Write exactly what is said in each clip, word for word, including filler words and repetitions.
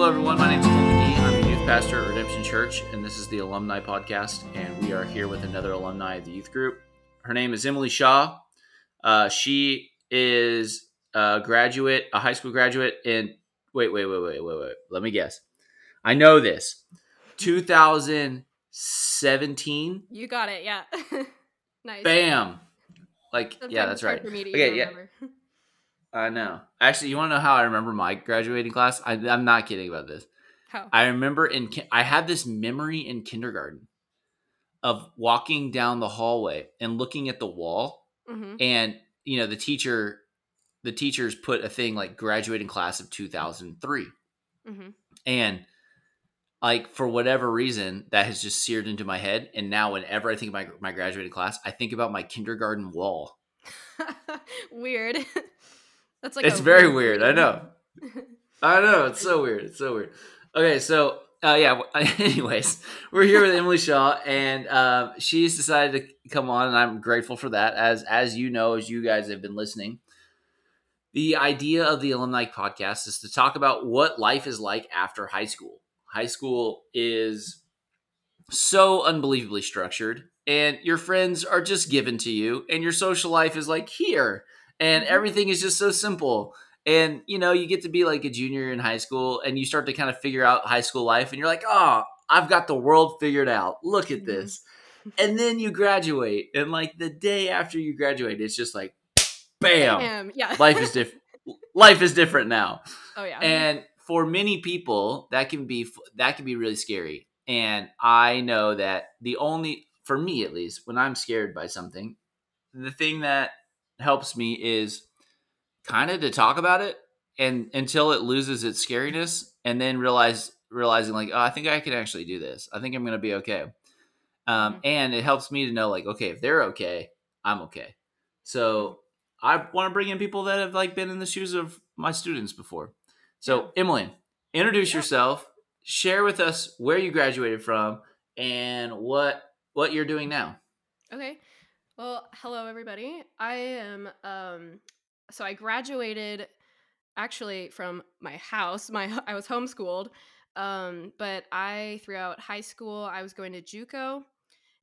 Hello everyone, my name is Cole McGee. I'm the youth pastor at Redemption Church, and this is the Alumni Podcast, and we are here with another alumni of the youth group. Her name is Emily Shaw. Uh, she is a graduate, a high school graduate in, wait, wait, wait, wait, wait, wait, let me guess. I know this. two thousand seventeen? You got it, yeah. Nice. Bam. Like, sometimes yeah, that's right. Okay, yeah. I know. Actually, you want to know how I remember my graduating class? I, I'm not kidding about this. How? I remember in I had this memory in kindergarten of walking down the hallway and looking at the wall, mm-hmm. and you know the teacher, the teachers put a thing like graduating class of two thousand three, mm-hmm. and like for whatever reason that has just seared into my head, and now whenever I think of my my graduating class, I think about my kindergarten wall. Weird. That's like it's very weird. weird. I know. I know. It's so weird. It's so weird. Okay. So, uh, yeah. Anyways, we're here with Emily Shaw, and uh, she's decided to come on, and I'm grateful for that. As, as you know, as you guys have been listening, the idea of the Alumni Podcast is to talk about what life is like after high school. High school is so unbelievably structured, and your friends are just given to you, and your social life is like here. And everything is just so simple. And, you know, you get to be like a junior in high school and you start to kind of figure out high school life. And you're like, oh, I've got the world figured out. Look at this. And then you graduate. And like the day after you graduate, it's just like, bam. bam. Yeah. Life is different. Life is different now. Oh, yeah. And for many people, that can be that can be really scary. And I know that the only, for me at least, when I'm scared by something, the thing that helps me is kind of to talk about it and until it loses its scariness, and then realize realizing like, oh, I think I can actually do this. I think I'm going to be okay. Um, mm-hmm. And it helps me to know like, okay, if they're okay, I'm okay. So I want to bring in people that have like been in the shoes of my students before. So Emily, introduce yeah. yourself, share with us where you graduated from and what, what you're doing now. Okay. Well, hello, everybody. I am, um, so I graduated actually from my house. My I was homeschooled, um, but I, throughout high school, I was going to JUCO.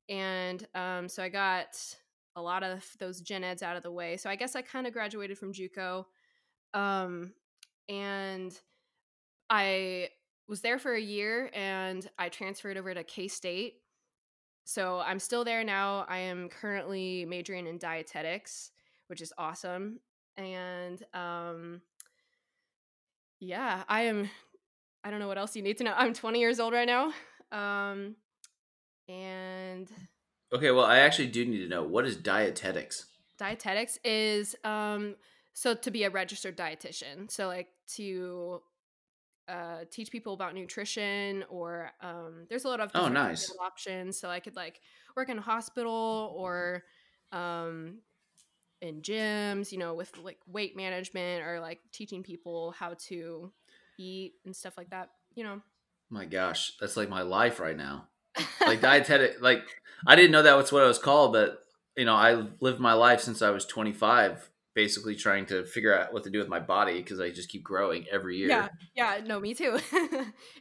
And um, so I got a lot of those gen eds out of the way. So I guess I kind of graduated from JUCO. Um, and I was there for a year and I transferred over to K-State. So I'm still there now. I am currently majoring in dietetics, which is awesome. And um, yeah, I am, I don't know what else you need to know. I'm twenty years old right now. Um, and. Okay, well, I actually do need to know, what is dietetics? Dietetics is, um, so to be a registered dietitian. So like to uh teach people about nutrition, or um there's a lot of different oh, nice. options. So I could like work in a hospital or um in gyms, you know, with like weight management, or like teaching people how to eat and stuff like that, you know. My gosh, that's like my life right now. Like dietetic, like I didn't know that was what I was called, but you know, I lived my life since I was twenty-five basically trying to figure out what to do with my body because I just keep growing every year. Yeah, yeah, no, me too.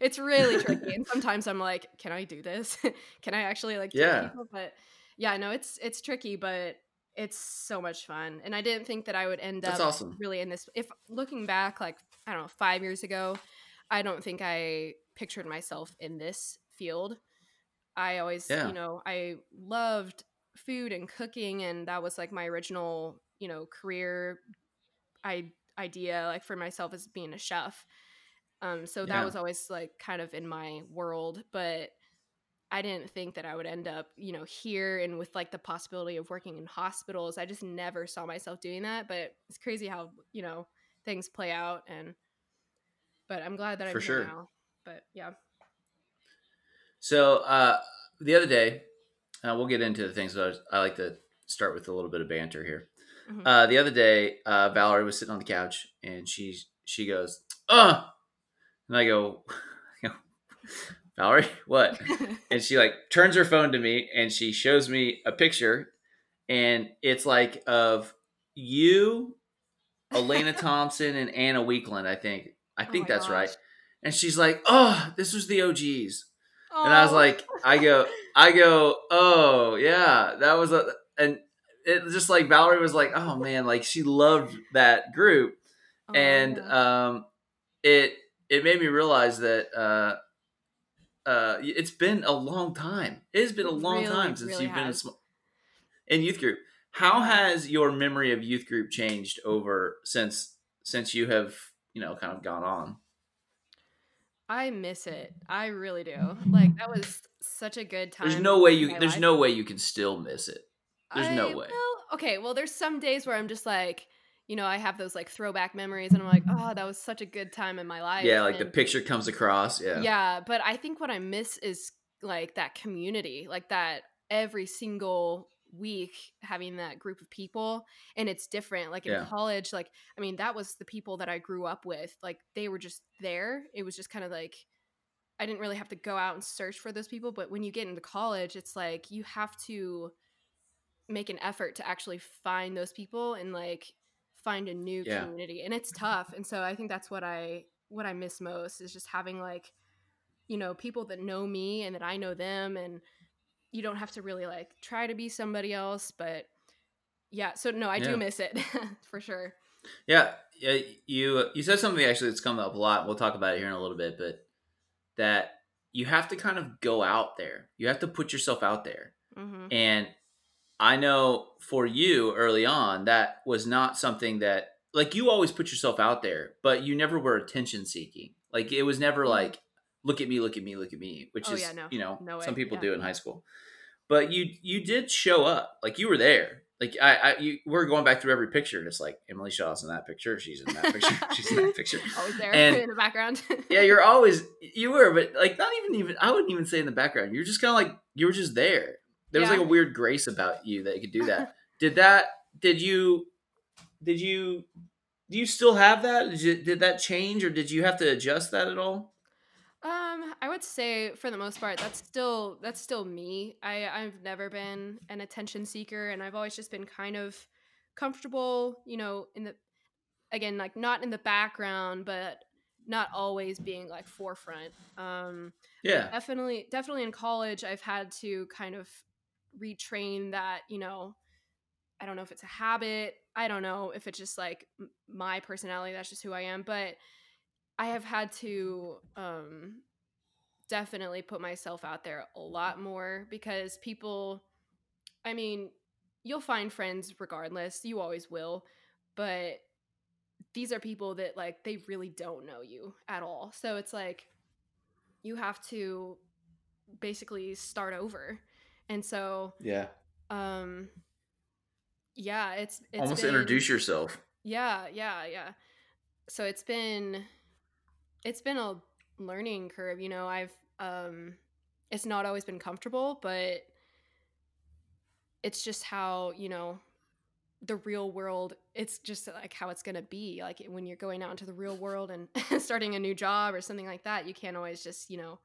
It's really tricky, and sometimes I'm like, can I do this? Can I actually like? Yeah. People? But yeah, no, it's it's tricky, but it's so much fun, and I didn't think that I would end That's up awesome. really in this. If looking back, like I don't know, five years ago, I don't think I pictured myself in this field. I always, yeah. you know, I loved food and cooking, and that was like my original. you know, career I idea like for myself as being a chef. Um, so that yeah. was always like kind of in my world, but I didn't think that I would end up, you know, here and with like the possibility of working in hospitals. I just never saw myself doing that, but it's crazy how, you know, things play out. And, but I'm glad that I'm for here sure. now, but yeah. So uh, the other day, uh, we'll get into the things, but I like to start with a little bit of banter here. Mm-hmm. Uh, the other day, uh, Valerie was sitting on the couch and she, she goes, oh, and I go, Valerie, what? And she like turns her phone to me and she shows me a picture, and it's like of you, Elena Thompson and Anna Weekland. I think, I think oh that's gosh. right. And she's like, oh, this was the O Gs. Oh. And I was like, I go, I go, oh, yeah, that was a, and it just like, Valerie was like, oh man, like she loved that group. Oh, and yeah. um, it, it made me realize that uh, uh, it's been a long time. It has been a long really, time since really you've has. been in, small, in youth group. How has your memory of youth group changed over since, since you have, you know, kind of gone on? I miss it. I really do. Like that was such a good time. There's no way you there's life. no way you can still miss it. There's I, no way. Well, okay, well there's some days where I'm just like, you know, I have those like throwback memories and I'm like, "Oh, that was such a good time in my life." Yeah, like and, the picture comes across, yeah. Yeah, but I think what I miss is like that community, like that every single week having that group of people, and it's different like in yeah. college. Like I mean that was the people that I grew up with, like they were just there. It was just kind of like I didn't really have to go out and search for those people, but when you get into college it's like you have to make an effort to actually find those people and like find a new yeah. community, and it's tough. And so I think that's what I what I miss most is just having like, you know, people that know me and that I know them, and you don't have to really like try to be somebody else, but yeah. So no, I yeah. do miss it for sure. Yeah. yeah. You, you said something actually that's come up a lot. We'll talk about it here in a little bit, but that you have to kind of go out there. You have to put yourself out there. Mm-hmm. And I know for you early on, that was not something that like you always put yourself out there, but you never were attention seeking. Like it was never mm-hmm. like, look at me, look at me, look at me, which oh, is, yeah, no. you know, no some people yeah. do in high school, but you, you did show up, like you were there. Like I, I you, we're going back through every picture and it's like Emily Shaw's in that picture. She's in that picture. She's in that picture. Always there and, in the background. yeah. You're always, you were, but like not even, even, I wouldn't even say in the background. You're just kind of like, you were just there. There yeah. was like a weird grace about you that you could do that. did that, did you, did you, do you still have that? Did, you, did that change or did you have to adjust that at all? Um, I would say for the most part, that's still, that's still me. I, I've never been an attention seeker, and I've always just been kind of comfortable, you know, in the, again, like not in the background, but not always being like forefront. Um, yeah, definitely, definitely in college, I've had to kind of retrain that, you know, I don't know if it's a habit. I don't know if it's just like my personality. That's just who I am. But I have had to um, definitely put myself out there a lot more because people, I mean, you'll find friends regardless. You always will. But these are people that like, they really don't know you at all. So it's like, you have to basically start over. And so, yeah. Um, yeah. It's, it's almost been, introduce yourself. Yeah. Yeah. Yeah. So it's been, It's been a learning curve, you know, I've, um, it's not always been comfortable, but it's just how, you know, the real world, it's just like how it's going to be. Like when you're going out into the real world and starting a new job or something like that, you can't always just, you know,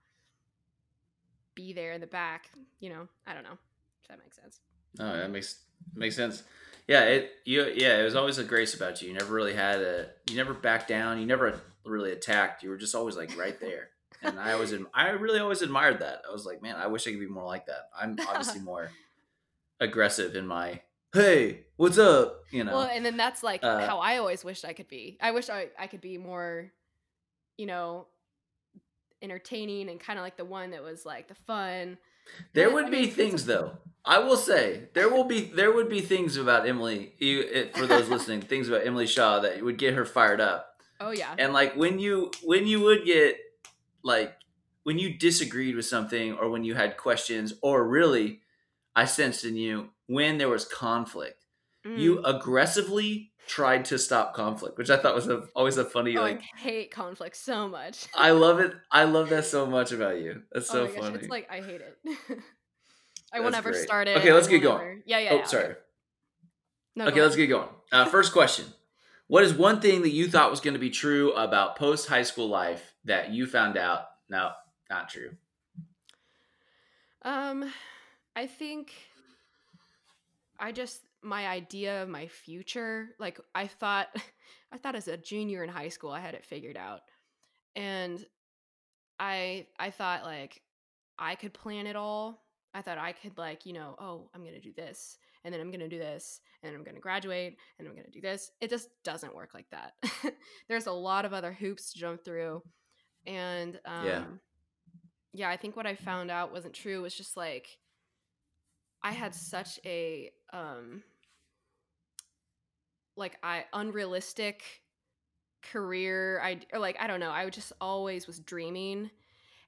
be there in the back, you know, I don't know if that makes sense. No, that makes, makes sense. Yeah. It, you, yeah, it was always a grace about you. You never really had a, you never backed down. You never really attacked. You were just always like right there. And I always, I really always admired that. I was like, man, I wish I could be more like that. I'm obviously more aggressive in my, hey, what's up? You know? Well, and then that's like uh, how I always wished I could be. I wish I, I could be more, you know, entertaining and kind of like the one that was like the fun. There would I mean, be things though. I will say there will be there would be things about Emily you, it, for those listening, things about Emily Shaw that would get her fired up. Oh yeah. And like when you when you would get like when you disagreed with something or when you had questions or really I sensed in you when there was conflict, mm. you aggressively tried to stop conflict, which I thought was a, always a funny oh, like I hate conflict so much. I love it. I love that so much about you. That's so oh my gosh, funny. It's like I hate it. I won't ever start it. Okay, let's get going. Ever... Yeah, yeah. Oh, yeah. sorry. No, okay, let's get going. Uh, first question. What is one thing that you thought was going to be true about post-high school life that you found out, no, not true? Um, I think I just, my idea of my future, like I thought, I thought as a junior in high school, I had it figured out. And I I thought like I could plan it all. I thought I could like, you know, oh, I'm going to do this, and then I'm going to do this, and I'm going to graduate, and I'm going to do this. It just doesn't work like that. There's a lot of other hoops to jump through. And um, yeah. yeah, I think what I found out wasn't true. It was just like I had such a um, like I unrealistic career. I or like, I don't know. I just always was dreaming.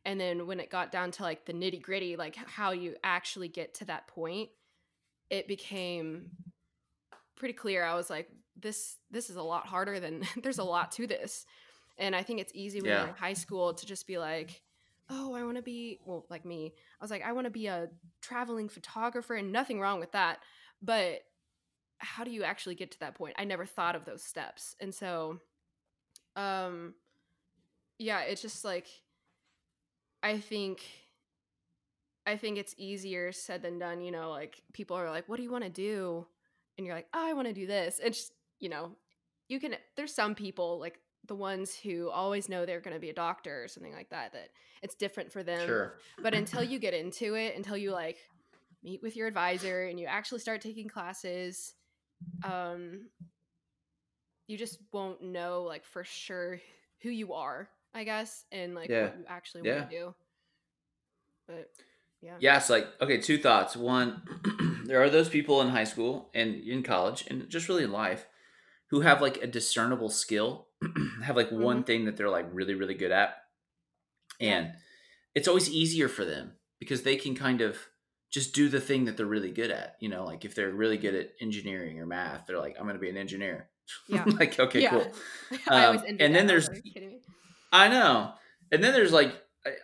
And then when it got down to like the nitty gritty, like how you actually get to that point, it became pretty clear. I was like, this, this is a lot harder than there's a lot to this. And I think it's easy when yeah. you're in high school to just be like, oh, I want to be, well, like me, I was like, I want to be a traveling photographer, and nothing wrong with that. But how do you actually get to that point? I never thought of those steps. And so, um, yeah, it's just like, I think I think it's easier said than done, you know, like people are like, what do you want to do? And you're like, oh, I want to do this. And just, you know, you can, there's some people like the ones who always know they're going to be a doctor or something like that, that it's different for them. Sure. But until you get into it, until you like meet with your advisor and you actually start taking classes, um, you just won't know like for sure who you are, I guess, and like yeah. what you actually yeah. want to do. But yeah. Yeah, it's like, okay, two thoughts. One, there are those people in high school and in college and just really in life who have like a discernible skill, have like mm-hmm. one thing that they're like really, really good at. And yeah. it's always easier for them because they can kind of just do the thing that they're really good at. You know, like if they're really good at engineering or math, they're like, I'm going to be an engineer. Yeah. Like, okay, yeah. cool. Um, I always envy and that. Then there's... Are you kidding me? I know. And then there's like,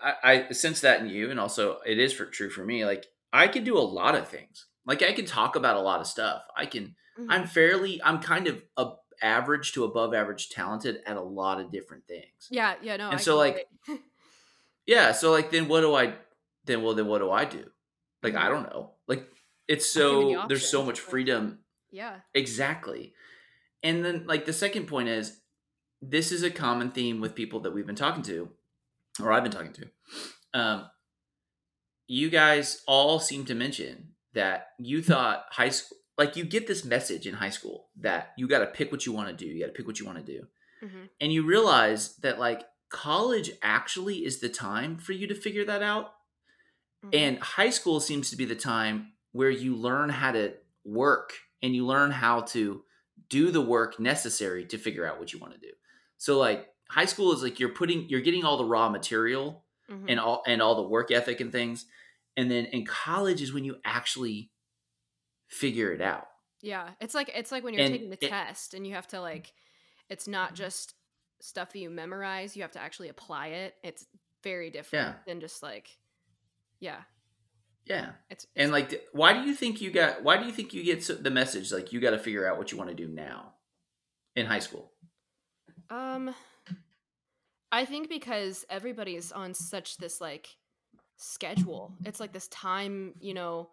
I, I sense that in you. And also it is for true for me. Like I can do a lot of things. Like I can talk about a lot of stuff. I can, mm-hmm. I'm fairly, I'm kind of a average to above average talented at a lot of different things. Yeah. Yeah. No. And I so like, yeah. So like, then what do I, then, well, then what do I do? Like, mm-hmm. I don't know. Like it's so, the there's so much freedom. Yeah, exactly. And then like the second point is, this is a common theme with people that we've been talking to, or I've been talking to. Um, you guys all seem to mention that you thought high school, like you get this message in high school that you got to pick what you want to do. You got to pick what you want to do. Mm-hmm. And you realize that like college actually is the time for you to figure that out. Mm-hmm. And high school seems to be the time where you learn how to work and you learn how to do the work necessary to figure out what you want to do. So like high school is like, you're putting, you're getting all the raw material mm-hmm. and all, and all the work ethic and things. And then in college is when you actually figure it out. Yeah. It's like, it's like when you're and taking the it, test and you have to like, it's not just stuff that you memorize. You have to actually apply it. It's very different yeah. than just like, yeah. Yeah. It's, it's, and like, why do you think you got, why do you think you get the message? Like you got to figure out what you want to do now in high school. Um, I think because everybody's on such this like schedule, it's like this time, you know,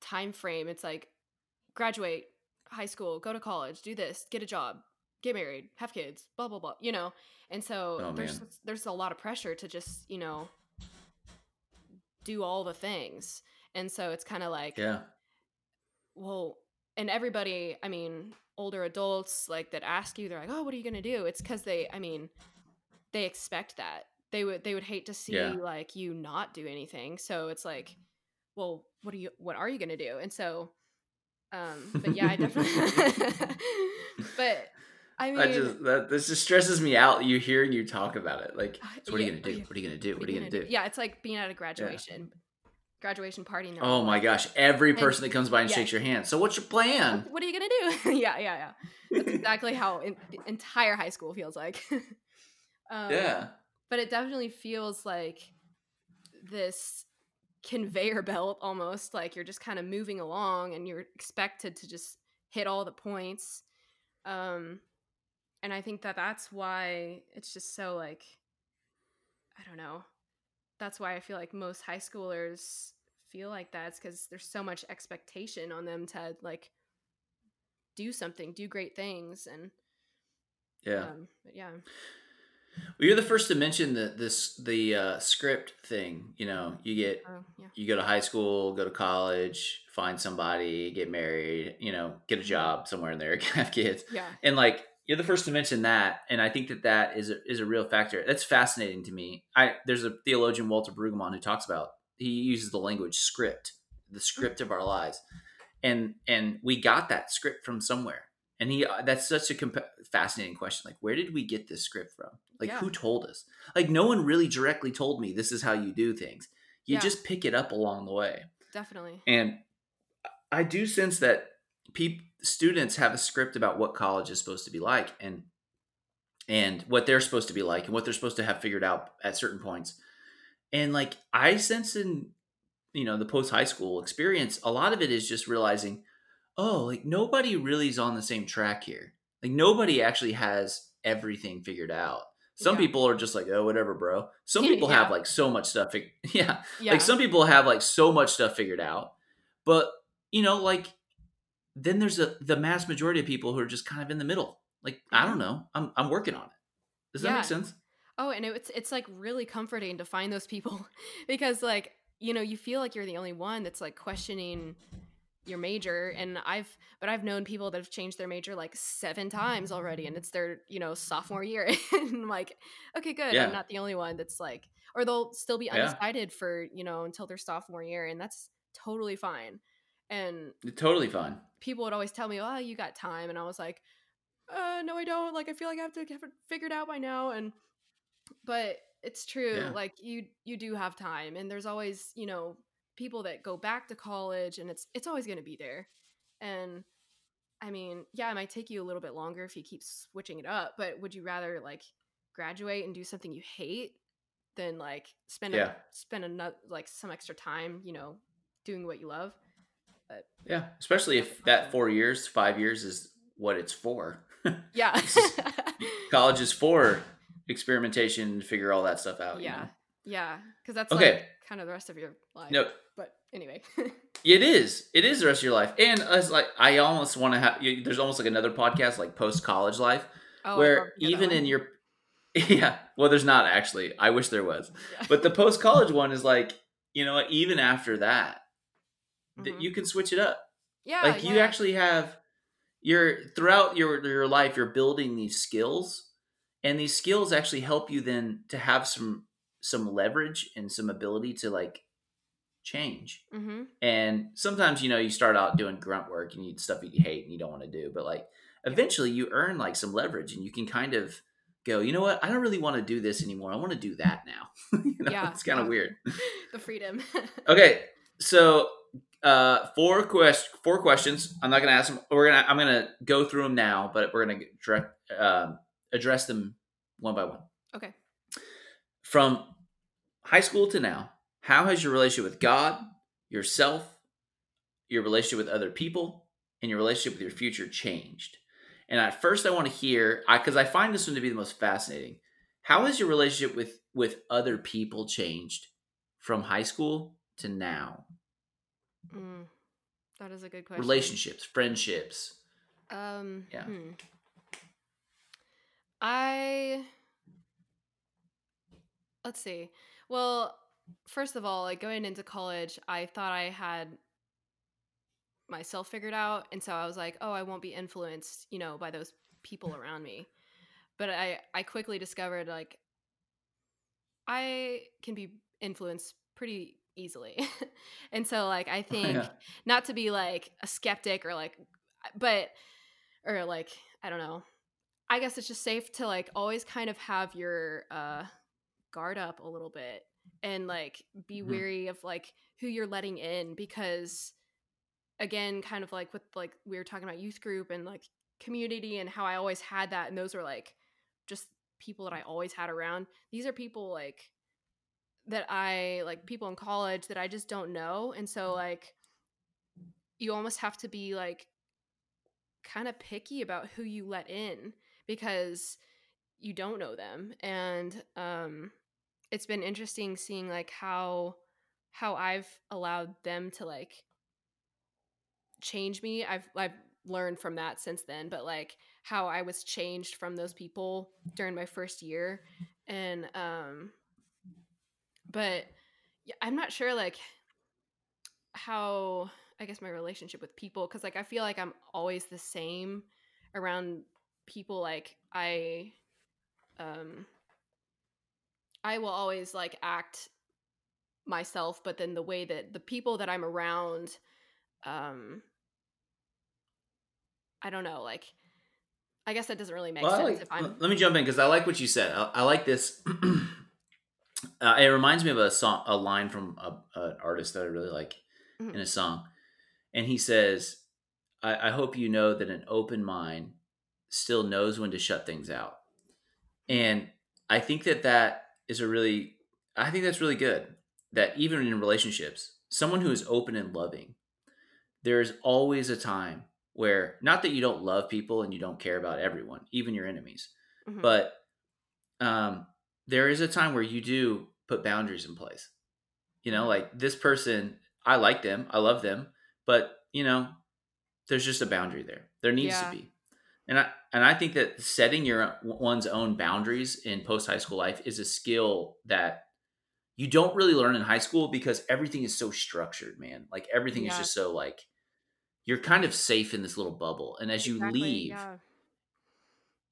time frame. It's like graduate high school, go to college, do this, get a job, get married, have kids, blah, blah, blah, you know? And so oh, there's, man. there's a lot of pressure to just, you know, do all the things. And so it's kind of like, yeah, well, and everybody, I mean, older adults like that ask you, they're like, oh, what are you going to do? It's because they, I mean, they expect that they would, they would hate to see yeah. like you not do anything. So it's like, well, what are you, what are you going to do? And so, um, but yeah, I definitely, but I mean, I just, that, this just stresses me out. You hearing you talk about it, like, so what yeah, are you gonna do? What are you gonna do? What are you gonna, gonna do? do? Yeah, it's like being at a graduation, yeah. graduation party. Now. Oh my gosh! Every person and, that comes by and yeah. shakes your hand. So what's your plan? What are you gonna do? yeah, yeah, yeah. That's exactly how in, the entire high school feels like. um, yeah. But it definitely feels like this conveyor belt almost. Like you're just kind of moving along, and you're expected to just hit all the points. Um. And I think that that's why it's just so like, I don't know. That's why I feel like most high schoolers feel like that. It's because there's so much expectation on them to like do something, do great things. And yeah. Um, but yeah. Well, you're the first to mention the this the uh, script thing. You know, you get oh, yeah. you go to high school, go to college, find somebody, get married. You know, get a job somewhere in there, have kids. Yeah. And like you're the first to mention that, and I think that that is a, is a real factor. That's fascinating to me. I there's a theologian, Walter Brueggemann, who talks about he uses the language script, the script mm-hmm. of our lives, and and we got that script from somewhere. And he, that's such a comp- fascinating question. Like, where did we get this script from? Like, yeah. who told us? Like, no one really directly told me this is how you do things. You yeah. just pick it up along the way. Definitely. And I do sense that pe- students have a script about what college is supposed to be like and and what they're supposed to be like and what they're supposed to have figured out at certain points. And, like, I sense in, you know, the post-high school experience, a lot of it is just realizing, oh, like nobody really is on the same track here. Like nobody actually has everything figured out. Some yeah. people are just like, oh, whatever, bro. Some people yeah. have like so much stuff. Fig- yeah. yeah. Like some people have like so much stuff figured out, but you know, like then there's a, the mass majority of people who are just kind of in the middle. Like, I don't know. I'm, I'm working on it. Does that yeah. make sense? Oh, and it's, it's like really comforting to find those people because like, you know, you feel like you're the only one that's like questioning your major. And I've but I've known people that have changed their major like seven times already and it's their, you know, sophomore year and I'm like, okay, good, yeah. I'm not the only one that's like, or they'll still be undecided yeah. for, you know, until their sophomore year, and that's totally fine. And totally fine. People would always tell me, oh, you got time, and I was like, uh no, I don't, like I feel like I have to have it figured out by now. And but it's true, yeah. like you you do have time, and there's always, you know, people that go back to college, and it's it's always going to be there. And I mean, yeah, it might take you a little bit longer if you keep switching it up, but would you rather like graduate and do something you hate than like spend yeah. a, spend another like some extra time, you know, doing what you love? But yeah, especially if that four years, five years is what it's for. Yeah. It's, college is for experimentation, figure all that stuff out. Yeah. You know? Yeah, because that's okay. like kind of the rest of your life. No, but anyway, it is. It is the rest of your life, and as like I almost want to have. There's almost like another podcast, like post college life, oh, where even in your yeah. Well, there's not actually. I wish there was, yeah. but the post college one is like, you know, even after that, mm-hmm. that you can switch it up. Yeah, like yeah. you actually have your throughout your your life, you're building these skills, and these skills actually help you then to have some. some leverage and some ability to like change. Mm-hmm. And sometimes, you know, you start out doing grunt work and you stuff you hate and you don't want to do, but like eventually yeah. you earn like some leverage and you can kind of go, you know what? I don't really want to do this anymore. I want to do that now. You know, yeah. It's kind of yeah. weird. The freedom. Okay. So, uh, four quest, four questions. I'm not going to ask them. We're going to, I'm going to go through them now, but we're going to direct, um, address them one by one. Okay. From high school to now, how has your relationship with God, yourself, your relationship with other people, and your relationship with your future changed? And at first I want to hear, because I, I find this one to be the most fascinating. How has your relationship with, with other people changed from high school to now? Mm, that is a good question. Relationships, friendships. Um, yeah. Hmm. I... Let's see. Well, first of all, like going into college, I thought I had myself figured out. And so I was like, oh, I won't be influenced, you know, by those people around me. But I, I quickly discovered like I can be influenced pretty easily. And so like, I think yeah. not to be like a skeptic or like, but, or like, I don't know, I guess it's just safe to like always kind of have your, uh, guard up a little bit and like be mm-hmm. wary of like who you're letting in, because again, kind of like with like we were talking about youth group and like community and how I always had that, and those were like just people that I always had around. These are people like that I like people in college that I just don't know, and so like you almost have to be like kind of picky about who you let in because you don't know them. And um it's been interesting seeing like how how I've allowed them to like change me. I've I've learned from that since then, but like how I was changed from those people during my first year And, um, but yeah, I'm not sure like how, I guess my relationship with people, cause like, I feel like I'm always the same around people. Like I, um, I will always like act myself, but then the way that the people that I'm around, um, I don't know, like, I guess that doesn't really make well, sense. Like, if I'm... Let me jump in because I like what you said. I, I like this. uh, it reminds me of a song, a line from a, an artist that I really like mm-hmm. in a song. And he says, I, I hope you know that an open mind still knows when to shut things out. And I think that that is a really, I think that's really good. That even in relationships, someone who is open and loving, there's always a time where, not that you don't love people and you don't care about everyone, even your enemies, mm-hmm. but um, there is a time where you do put boundaries in place. You know, like this person, I like them, I love them, but you know, there's just a boundary there. There needs yeah. to be, and I and I think that setting your one's own boundaries in post high school life is a skill that you don't really learn in high school because everything is so structured, man. Like everything yeah. is just so like. You're kind of safe in this little bubble. And as you exactly, leave, yeah.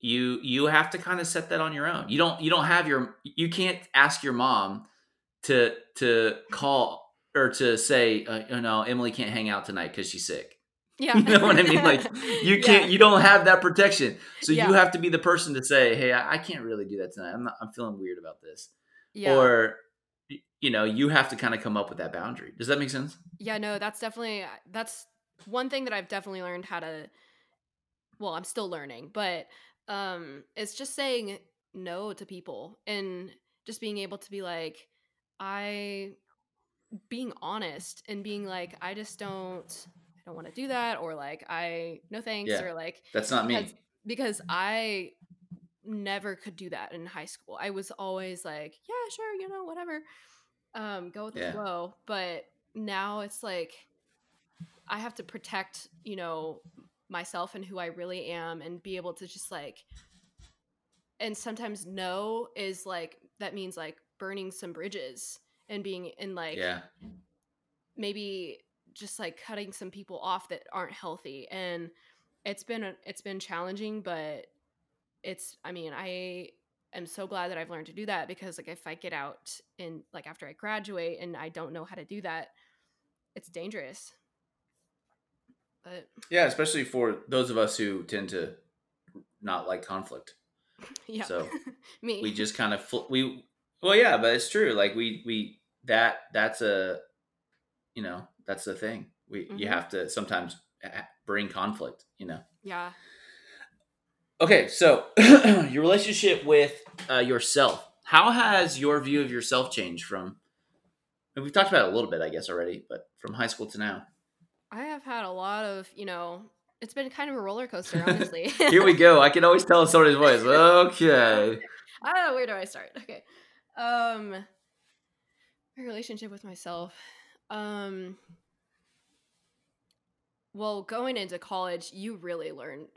you, you have to kind of set that on your own. You don't, you don't have your, you can't ask your mom to, to call or to say, uh, oh no, Emily can't hang out tonight cause she's sick. Yeah. You know what I mean? Like you can't, yeah. you don't have that protection. So yeah. you have to be the person to say, hey, I, I can't really do that tonight. I'm not, I'm feeling weird about this. Yeah. Or, you know, you have to kind of come up with that boundary. Does that make sense? Yeah, no, that's definitely, that's, one thing that I've definitely learned how to, well, I'm still learning, but um, it's just saying no to people and just being able to be like, I, being honest and being like, I just don't, I don't want to do that. Or like, I, no thanks. Yeah, or like, that's not because, me. Because I never could do that in high school. I was always like, yeah, sure. You know, whatever. Um, go with the yeah. flow. But now it's like, I have to protect, you know, myself and who I really am and be able to just like, and sometimes no is like, that means like burning some bridges and being in like, yeah. maybe just like cutting some people off that aren't healthy. And it's been, it's been challenging, but it's, I mean, I am so glad that I've learned to do that because like, if I get out and like, after I graduate and I don't know how to do that, it's dangerous. But. Yeah, especially for those of us who tend to not like conflict. Yeah, so me. We just kind of fl- we well, yeah, but it's true. Like we we that that's a you know that's the thing. We mm-hmm. you have to sometimes bring conflict. You know. Yeah. Okay, so your relationship with uh, yourself. How has your view of yourself changed from? And we've talked about it a little bit, I guess, already, but from high school to now. I have had a lot of, you know, it's been kind of a roller coaster, honestly. Here we go. I can always tell in somebody's voice. Okay. I don't know. Where do I start? Okay. Um, my relationship with myself. Um, well, going into college, you really learn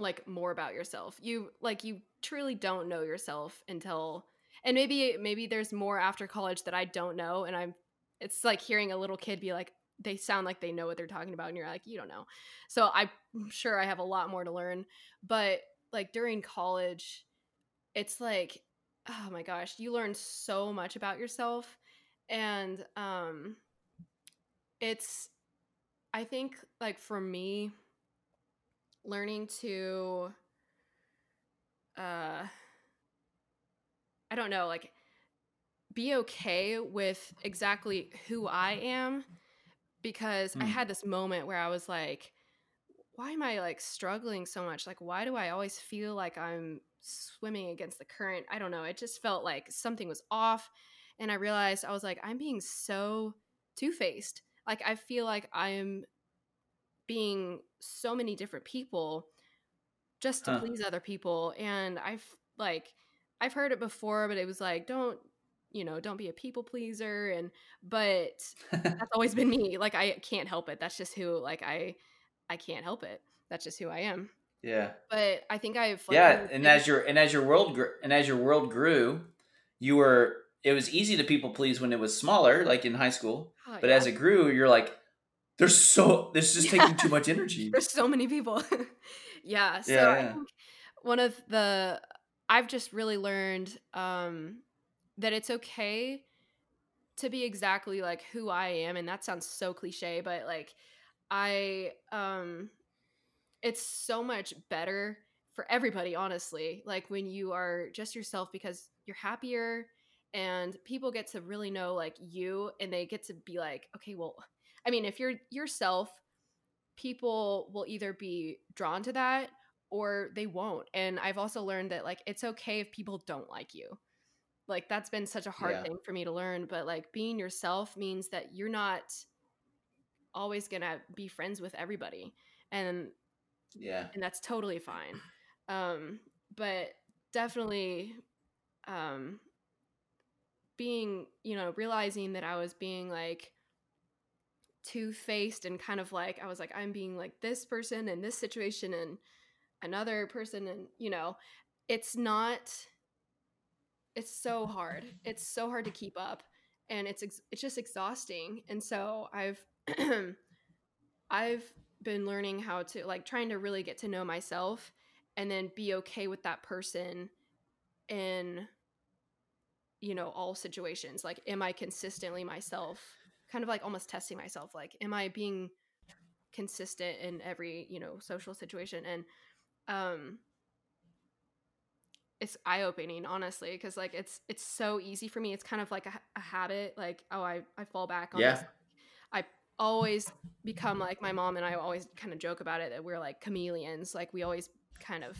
like more about yourself. You like, you truly don't know yourself until, and maybe, maybe there's more after college that I don't know. And I'm, it's like hearing a little kid be like, they sound like they know what they're talking about and you're like, you don't know. So I'm sure I have a lot more to learn, but like during college, it's like, oh my gosh, you learn so much about yourself. And, um, it's, I think like for me, learning to, uh, I don't know, like be okay with exactly who I am. Because mm. I had this moment where I was like, why am I like struggling so much? Like, why do I always feel like I'm swimming against the current? I don't know. It just felt like something was off. And I realized I was like, I'm being so two-faced. Like, I feel like I'm being so many different people just to huh. please other people. And I've like, I've heard it before, but it was like, don't, you know, don't be a people pleaser. And, but that's always been me. Like, I can't help it. That's just who, like, I, I can't help it. That's just who I am. Yeah. But I think I've. Like, yeah. And as your, and as your world grew, and as your world grew, you were, it was easy to people please when it was smaller, like in high school. Oh, but yeah. as it grew, you're like, there's so, this is just yeah. taking too much energy. There's so many people. yeah. So yeah, yeah. I think one of the, I've just really learned um, that it's okay to be exactly like who I am. And that sounds so cliche, but like I, um, it's so much better for everybody, honestly, like when you are just yourself, because you're happier and people get to really know like you, and they get to be like, okay, well, I mean, if you're yourself, people will either be drawn to that or they won't. And I've also learned that like, it's okay if people don't like you. Like that's been such a hard yeah. thing for me to learn, but like being yourself means that you're not always going to be friends with everybody. And yeah, and that's totally fine. Um, but definitely, um, being, you know, realizing that I was being like two-faced and kind of like, I was like, I'm being like this person in this situation and another person. And, you know, it's not, it's so hard. It's so hard to keep up, and it's, ex- it's just exhausting. And so I've, I've been learning how to like trying to really get to know myself and then be okay with that person in, you know, all situations. Like, am I consistently myself? Kind of like almost testing myself. Like, am I being consistent in every, you know, social situation? And, um, it's eye-opening, honestly, because like, it's, it's so easy for me. It's kind of like a, a habit. Like, oh, I, I fall back on yeah. this. I always become like my mom, and I always kind of joke about it that we're like chameleons. Like we always kind of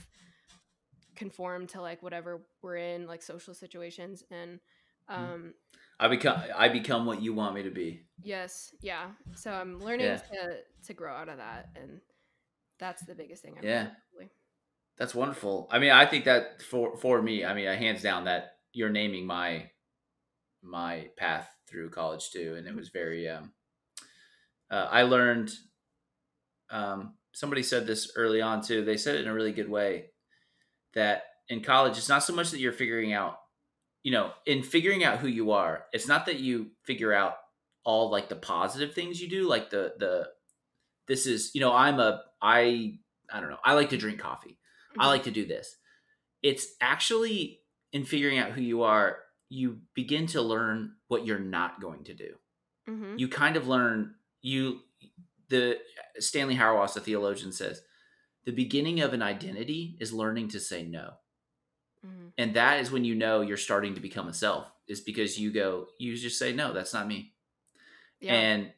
conform to like whatever we're in, like social situations. And, um, I become, I become what you want me to be. Yes. Yeah. So I'm learning yeah. to, to grow out of that. And that's the biggest thing. I've yeah. Probably. That's wonderful. I mean, I think that for, for me, I mean, I hands down that you're naming my, my path through college too. And it was very, um, uh, I learned, um, somebody said this early on too. They said it in a really good way, that in college, it's not so much that you're figuring out, you know, in figuring out who you are, it's not that you figure out all like the positive things you do. Like the, the, this is, you know, I'm a, I, I don't know. I like to drink coffee. I like to do this. It's actually in figuring out who you are, you begin to learn what you're not going to do. Mm-hmm. You kind of learn you, the Stanley Hauerwas, the theologian, says the beginning of an identity is learning to say no. Mm-hmm. And that is when, you know, you're starting to become a self, is because you go, you just say, no, that's not me. Yeah. And,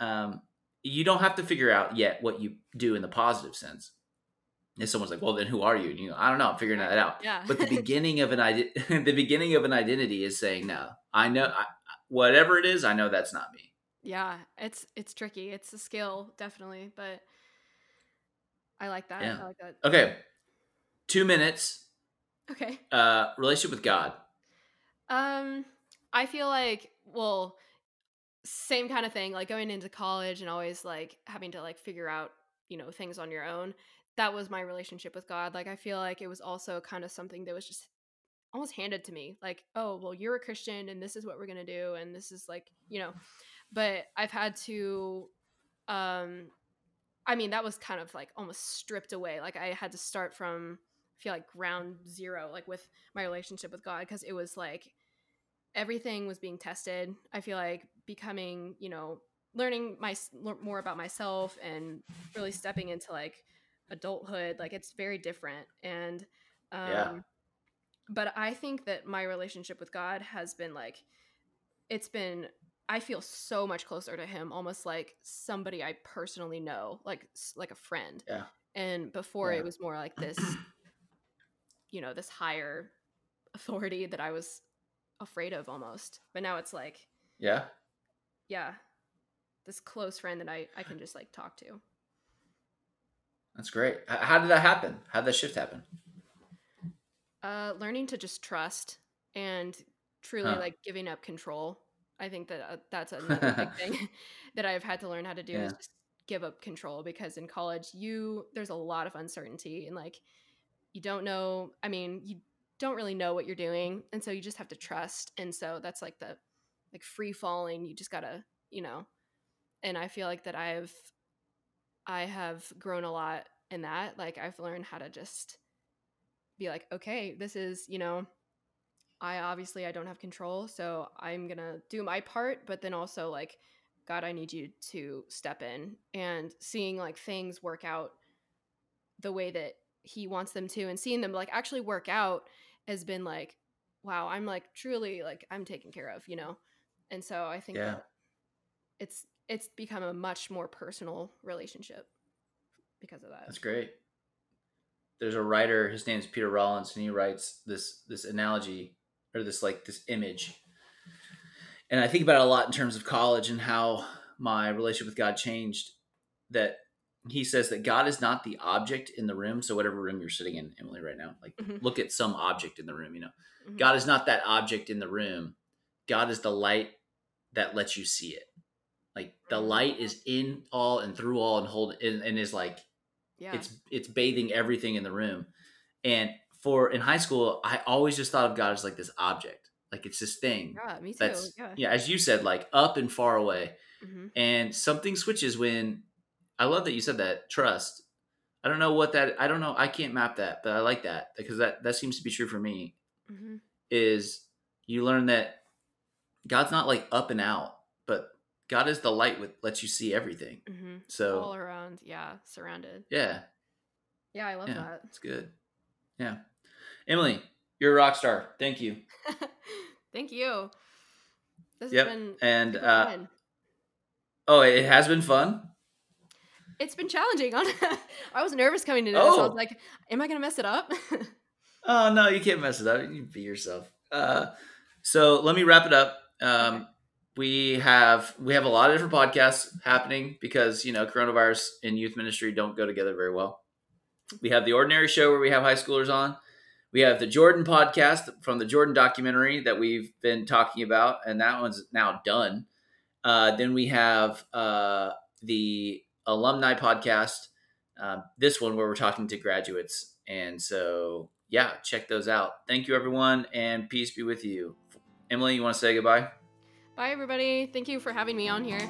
um, you don't have to figure out yet what you do in the positive sense. And someone's like, well, then who are you? And you go, I don't know. I'm figuring that out. Yeah. But the beginning of an ident- the beginning of an identity is saying, no, I know I, whatever it is, I know that's not me. Yeah. It's, it's tricky. It's a skill, definitely. But I like that. Yeah. I like that. Okay. Two minutes. Okay. Uh, relationship with God. Um, I feel like, well, same kind of thing, like going into college and always like having to like figure out, you know, things on your own. That was my relationship with God. Like, I feel like it was also kind of something that was just almost handed to me. Like, oh, well, you're a Christian and this is what we're going to do. And this is like, you know, but I've had to, um, I mean, that was kind of like almost stripped away. Like I had to start from, I feel like ground zero, like with my relationship with God. Cause it was like, everything was being tested. I feel like becoming, you know, learning my more about myself and really stepping into like adulthood, like it's very different. And um yeah. but I think that my relationship with God has been like, it's been, I feel so much closer to him, almost like somebody I personally know, like like a friend. Yeah. And before yeah. it was more like this, you know, this higher authority that I was afraid of almost. But now it's like yeah yeah this close friend that I I can just like talk to. That's great. How did that happen? How did that shift happen? Uh, learning to just trust and truly huh. like giving up control. I think that uh, that's another big thing that I've had to learn how to do yeah. is just give up control, because in college you, there's a lot of uncertainty and like, you don't know, I mean, you don't really know what you're doing. And so you just have to trust. And so that's like the like free falling. You just gotta, you know, and I feel like that I've, I have grown a lot in that. Like I've learned how to just be like, okay, this is, you know, I obviously I don't have control, so I'm going to do my part, but then also like, God, I need you to step in, and seeing like things work out the way that he wants them to, and seeing them like actually work out has been like, wow, I'm like truly like I'm taken care of, you know? And so I think yeah. that it's, it's become a much more personal relationship because of that. That's great. There's a writer, his name is Peter Rollins, and he writes this, this analogy or this, like this image. And I think about it a lot in terms of college and how my relationship with God changed, that he says that God is not the object in the room. So whatever room you're sitting in, Emily, right now, like mm-hmm. look at some object in the room, you know, mm-hmm. God is not that object in the room. God is the light that lets you see it. Like the light is in all and through all and hold and, and is like, yeah. It's it's bathing everything in the room. And for in high school, I always just thought of God as like this object. Like it's this thing. Yeah, me too. That's, yeah. yeah, as you said, like up and far away. Mm-hmm. And something switches when, I love that you said that, trust. I don't know what that, I don't know, I can't map that, but I like that because that, that seems to be true for me. Mm-hmm. Is you learn that God's not like up and out, but God is the light that lets you see everything. Mm-hmm. So all around. Yeah. Surrounded. Yeah. Yeah. I love yeah, that. It's good. Yeah. Emily, you're a rock star. Thank you. Thank you. This yep. has been and, uh, fun. Oh, it has been fun. It's been challenging. I was nervous coming to this. Oh. I was like, am I going to mess it up? Oh, no, you can't mess it up. You can be yourself. Uh, so let me wrap it up. Um, okay. We have we have a lot of different podcasts happening because, you know, coronavirus and youth ministry don't go together very well. We have The Ordinary Show where we have high schoolers on. We have the Jordan podcast from the Jordan documentary that we've been talking about, and that one's now done. Uh, then we have uh, the alumni podcast, uh, this one where we're talking to graduates. And so, yeah, check those out. Thank you, everyone, and peace be with you. Emily, you want to say goodbye? Bye, everybody. Thank you for having me on here.